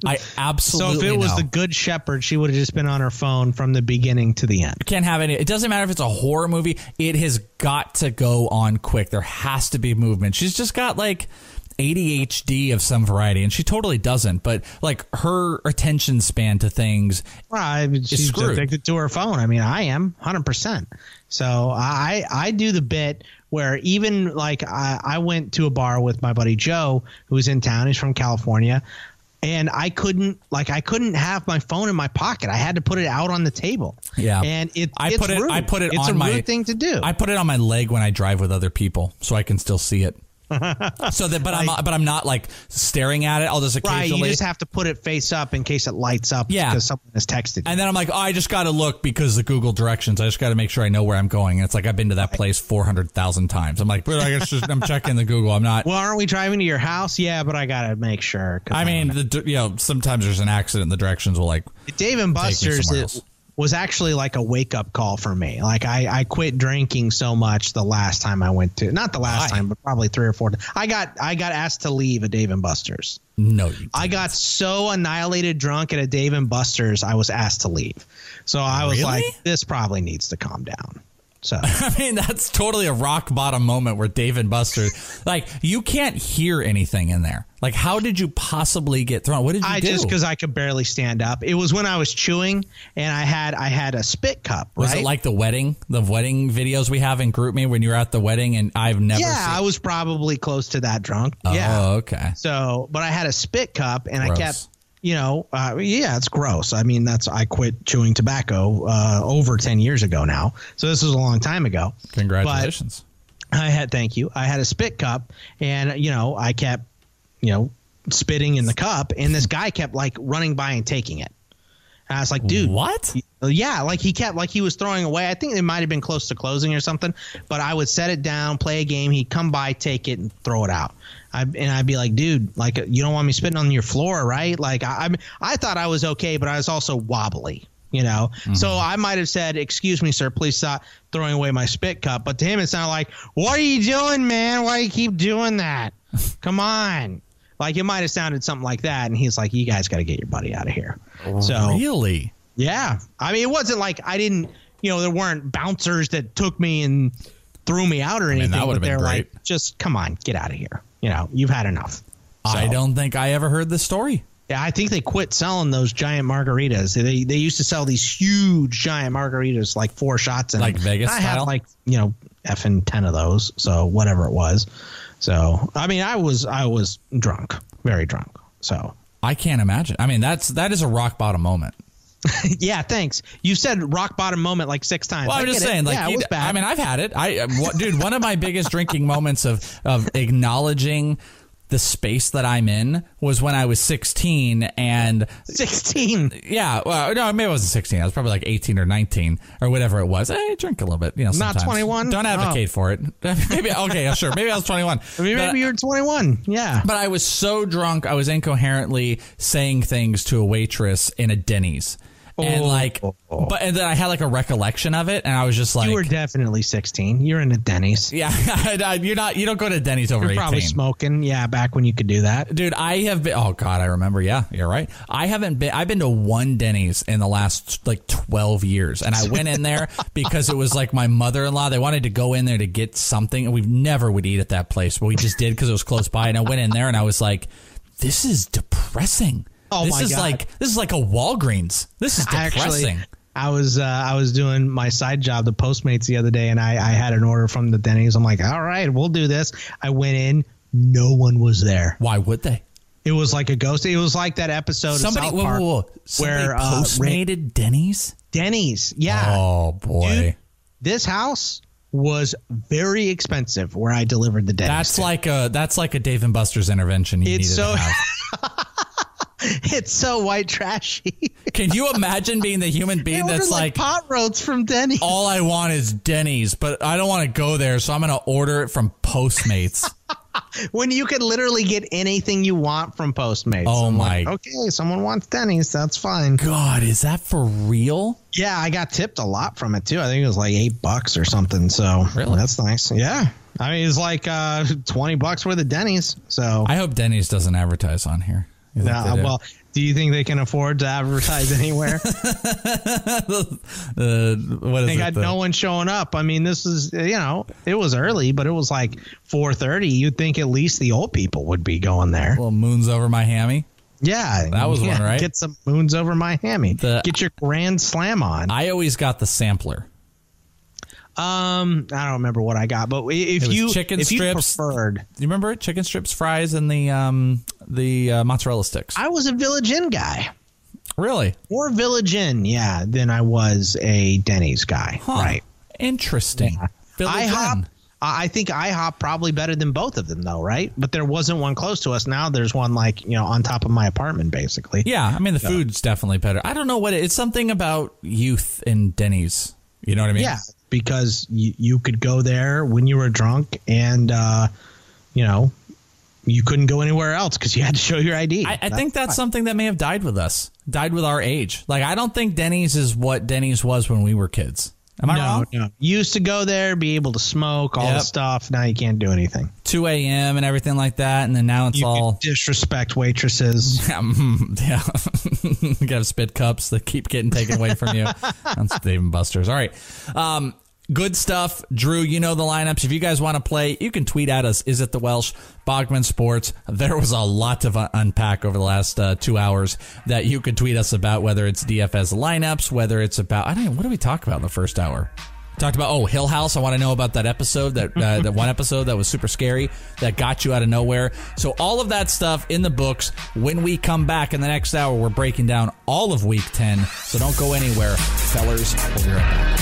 I absolutely know. So if it was know. The Good Shepherd, she would have just been on her phone from the beginning to the end. Can't have any. It doesn't matter if it's a horror movie. It has got to go on quick. There has to be movement. She's just got like A D H D of some variety, and she totally doesn't. But like her attention span to things, well, I mean, she's screwed. Addicted to her phone. I mean, I am one hundred percent. So I I do the bit where even like I, I went to a bar with my buddy Joe, who's in town. He's from California, and I couldn't like I couldn't have my phone in my pocket. I had to put it out on the table. Yeah, and it I it's put it rude. I put it it's on a my rude thing to do. I put it on my leg when I drive with other people, so I can still see it. So that, but like, I'm but I'm not like staring at it. I'll just occasionally. Right, you just have to put it face up in case it lights up. Yeah, because someone has texted you. And then I'm like, oh, I just got to look because the Google directions. I just got to make sure I know where I'm going. And it's like I've been to that right. place four hundred thousand times. I'm like, but I guess just, I'm checking the Google. I'm not. Well, aren't we driving to your house? Yeah, but I got to make sure. I, I mean, the, you know, sometimes there's an accident. The directions will like Dave and Buster's. Take me somewhere else. Was actually like a wake-up call for me. Like, I, I quit drinking so much the last time I went to – not the last I, time, but probably three or four times. I got, I got asked to leave a Dave and Buster's. No, you didn't. I got so annihilated drunk at a Dave and Buster's, I was asked to leave. So I was really? like, this probably needs to calm down. So I mean, that's totally a rock bottom moment where Dave and Buster's – like, you can't hear anything in there. Like, how did you possibly get thrown? What did you I do? I just because I could barely stand up. It was when I was chewing, and I had I had a spit cup. Right? Was it like the wedding, the wedding videos we have in GroupMe when you're at the wedding? And I've never. Yeah, seen I was probably close to that drunk. Oh, yeah. Okay. So, but I had a spit cup, and gross. I kept, you know, uh, yeah, it's gross. I mean, that's I quit chewing tobacco uh, over ten years ago now. So this was a long time ago. Congratulations. But I had thank you. I had a spit cup, and you know, I kept. You know, spitting in the cup, and this guy kept like running by and taking it. And I was like, dude, what? Yeah. Like he kept like he was throwing away. I think it might've been close to closing or something, but I would set it down, play a game. He'd come by, take it and throw it out. I, and I'd be like, dude, like you don't want me spitting on your floor, right? Like I, I, I thought I was okay, but I was also wobbly, you know? Mm-hmm. So I might've said, excuse me, sir, please stop throwing away my spit cup. But to him, it sounded like, what are you doing, man? Why do you keep doing that? Come on. Like, it might have sounded something like that, and he's like, you guys got to get your buddy out of here. Oh, so really? Yeah. I mean, it wasn't like I didn't – you know, there weren't bouncers that took me and threw me out or anything. I mean, that would have been great. Like, just come on, get out of here. You know, you've had enough. So, I don't think I ever heard this story. Yeah, I think they quit selling those giant margaritas. They they used to sell these huge giant margaritas, like four shots. In like them. Vegas I style? Had like, you know, effing ten of those, so whatever it was. So, I mean, I was I was drunk, very drunk. So I can't imagine. I mean, that's that is a rock bottom moment. Yeah, thanks. You said rock bottom moment like six times. Well, I'm just saying, it. like, yeah, it was bad. I mean, I've had it. I, what, dude, one of my biggest drinking moments of of acknowledging the space that I'm in was when I was sixteen and sixteen. Yeah. Well, no, maybe I wasn't sixteen. I was probably like eighteen or nineteen or whatever it was. I drink a little bit, you know, sometimes. Not twenty-one. Don't advocate oh. for it. Maybe. Okay. Sure. Maybe I was twenty-one. Maybe, maybe you were twenty-one. Yeah. But I was so drunk. I was incoherently saying things to a waitress in a Denny's. And like, oh, oh, oh. but and then I had like a recollection of it, and I was just like, "You were definitely sixteen. You're in a Denny's. Yeah, you're not. You don't go to Denny's over. You're eighteen. Probably smoking. Yeah, back when you could do that, dude. I have been. Oh God, I remember. Yeah, you're right. I haven't been. I've been to one Denny's in the last like twelve years, and I went in there because it was like my mother-in-law. They wanted to go in there to get something, and we never would eat at that place, but we just did because it was close by. And I went in there, and I was like, "This is depressing." Oh this my is God. like this is like a Walgreens. This is depressing. I, actually, I was uh, I was doing my side job, the Postmates, the other day, and I, I had an order from the Denny's. I'm like, all right, we'll do this. I went in, no one was there. Why would they? It was like a ghost. It was like that episode somebody, of South Park whoa, whoa, whoa. Somebody where Postmated uh, Ray, Denny's. Denny's, yeah. Oh boy, dude, this house was very expensive. Where I delivered the Denny's. That's to. like a that's like a Dave and Buster's intervention. You it's needed so. It's so white trashy. Can you imagine being the human being that's like, like pot roasts from Denny's? All I want is Denny's, but I don't want to go there, so I'm going to order it from Postmates. When you can literally get anything you want from Postmates. Oh I'm my! Like, okay, someone wants Denny's. That's fine. God, is that for real? Yeah, I got tipped a lot from it too. I think it was like eight bucks or something. So really, that's nice. Yeah, I mean it's like uh, twenty bucks worth of Denny's. So I hope Denny's doesn't advertise on here. No, do. Well, do you think they can afford to advertise anywhere? uh, what is they got it, no one showing up. I mean, this is, you know, it was early, but it was like four thirty. You'd think at least the old people would be going there. Little moons over my hammy. Yeah. That was yeah, one, right? Get some moons over my hammy. The, get your grand slam on. I always got the sampler. Um, I don't remember what I got, but if you chicken if strips, you preferred, do you remember it? Chicken strips, fries, and the um the uh, mozzarella sticks. I was a Village Inn guy, really, or Village Inn, yeah. Then I was a Denny's guy, huh. Right? Interesting. Yeah. IHOP. I think IHOP probably better than both of them, though, right? But there wasn't one close to us. Now there's one, like, you know, on top of my apartment, basically. Yeah, I mean, the so. food's definitely better. I don't know what it, it's something about youth in Denny's. You know what I mean? Yeah, because you, you could go there when you were drunk and, uh, you know, you couldn't go anywhere else because you had to show your I D. I, I that's think that's why. something that may have died with us, died with our age. Like, I don't think Denny's is what Denny's was when we were kids. Am I no, wrong? No. You used to go there, be able to smoke, all yep. the stuff. Now you can't do anything. two a.m. and everything like that. And then now it's you all disrespect waitresses. Yeah. yeah. You got to spit cups that keep getting taken away from you. That's Dave and Buster's. All right. Um, Good stuff, Drew. You know the lineups. If you guys want to play, you can tweet at us. Is it the Welsh? Bogman Sports. There was a lot to un- unpack over the last uh, two hours that you could tweet us about. Whether it's D F S lineups, whether it's about I don't know, what did we talk about in the first hour? We talked about oh Hill House. I want to know about that episode that uh, that one episode that was super scary that got you out of nowhere. So all of that stuff in the books. When we come back in the next hour, we're breaking down all of Week ten. So don't go anywhere, fellas. We'll be right back.